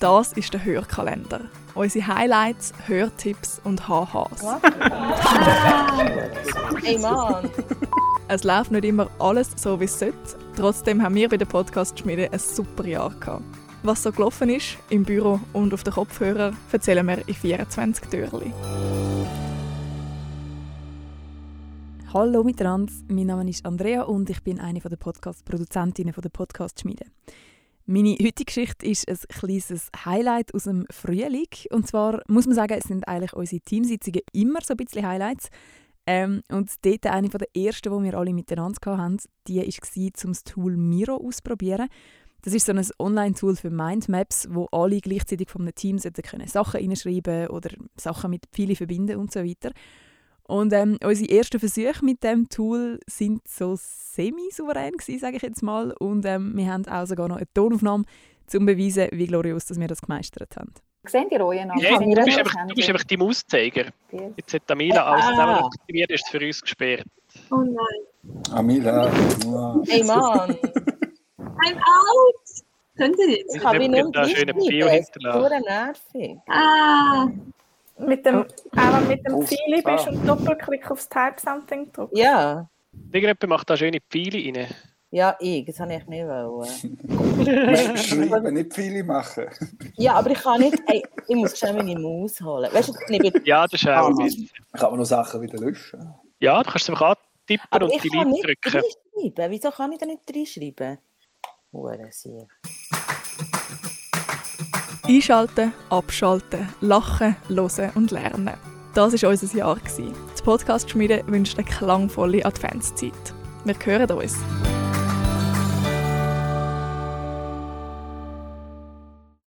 Das ist der Hörkalender. Unsere Highlights, Hörtipps und Hahas. Hey Mann! Es läuft nicht immer alles so, wie es sollte. Trotzdem haben wir bei der Podcast schmieden ein super Jahr gehabt. Was so gelaufen ist, im Büro und auf den Kopfhörern, erzählen wir in 24 Türchen. Hallo miteinander, mein Name ist Andrea und ich bin eine der Podcast-Produzentinnen der Podcast schmieden. Meine heutige Geschichte ist ein kleines Highlight aus dem Frühling. Und zwar muss man sagen, es sind eigentlich unsere Teamsitzungen immer so ein bisschen Highlights. Und dort eine der ersten, die wir alle miteinander hatten, die war, um das Tool Miro auszuprobieren. Das ist so ein Online-Tool für Mindmaps, wo alle gleichzeitig von einem Team Sachen hineinschreiben oder Sachen mit vielen verbinden und so weiter. Und unsere ersten Versuche mit diesem Tool sind so semi-souverän gewesen, sage ich jetzt mal. Und wir haben auch sogar noch eine Tonaufnahme, um zu beweisen, wie glorios dass wir das gemeistert haben. Seht ihr euch noch? Ja, du bist einfach Team Auszeiger. Jetzt hat Amila alles aktiviert, ist für uns gesperrt. Oh nein. Amila. Oh. Hey Mann. I'm out. Könnt ihr jetzt? Ich habe ihn nicht hinterlassen. Nervig. Ah. Mit dem Pfeil bist und Doppelklick aufs Type Something drückst. Ja. Irgendjemand macht da schöne Pfeile rein. Ja, das habe ich nicht wollen. Schreiben, nicht Pfeile machen. Ja, aber ich kann nicht... Ey, ich muss schon meine Maus holen. Weißt du, ja, das ist auch ein kann man noch Sachen wieder löschen? Ja, du kannst es einfach antippen aber und die Leute drücken. Wieso kann ich da nicht reinschreiben? Hurensier. Einschalten, abschalten, lachen, hören und lernen. Das war unser Jahr. Das Podcast schmieden wünscht eine klangvolle Adventszeit. Wir hören uns.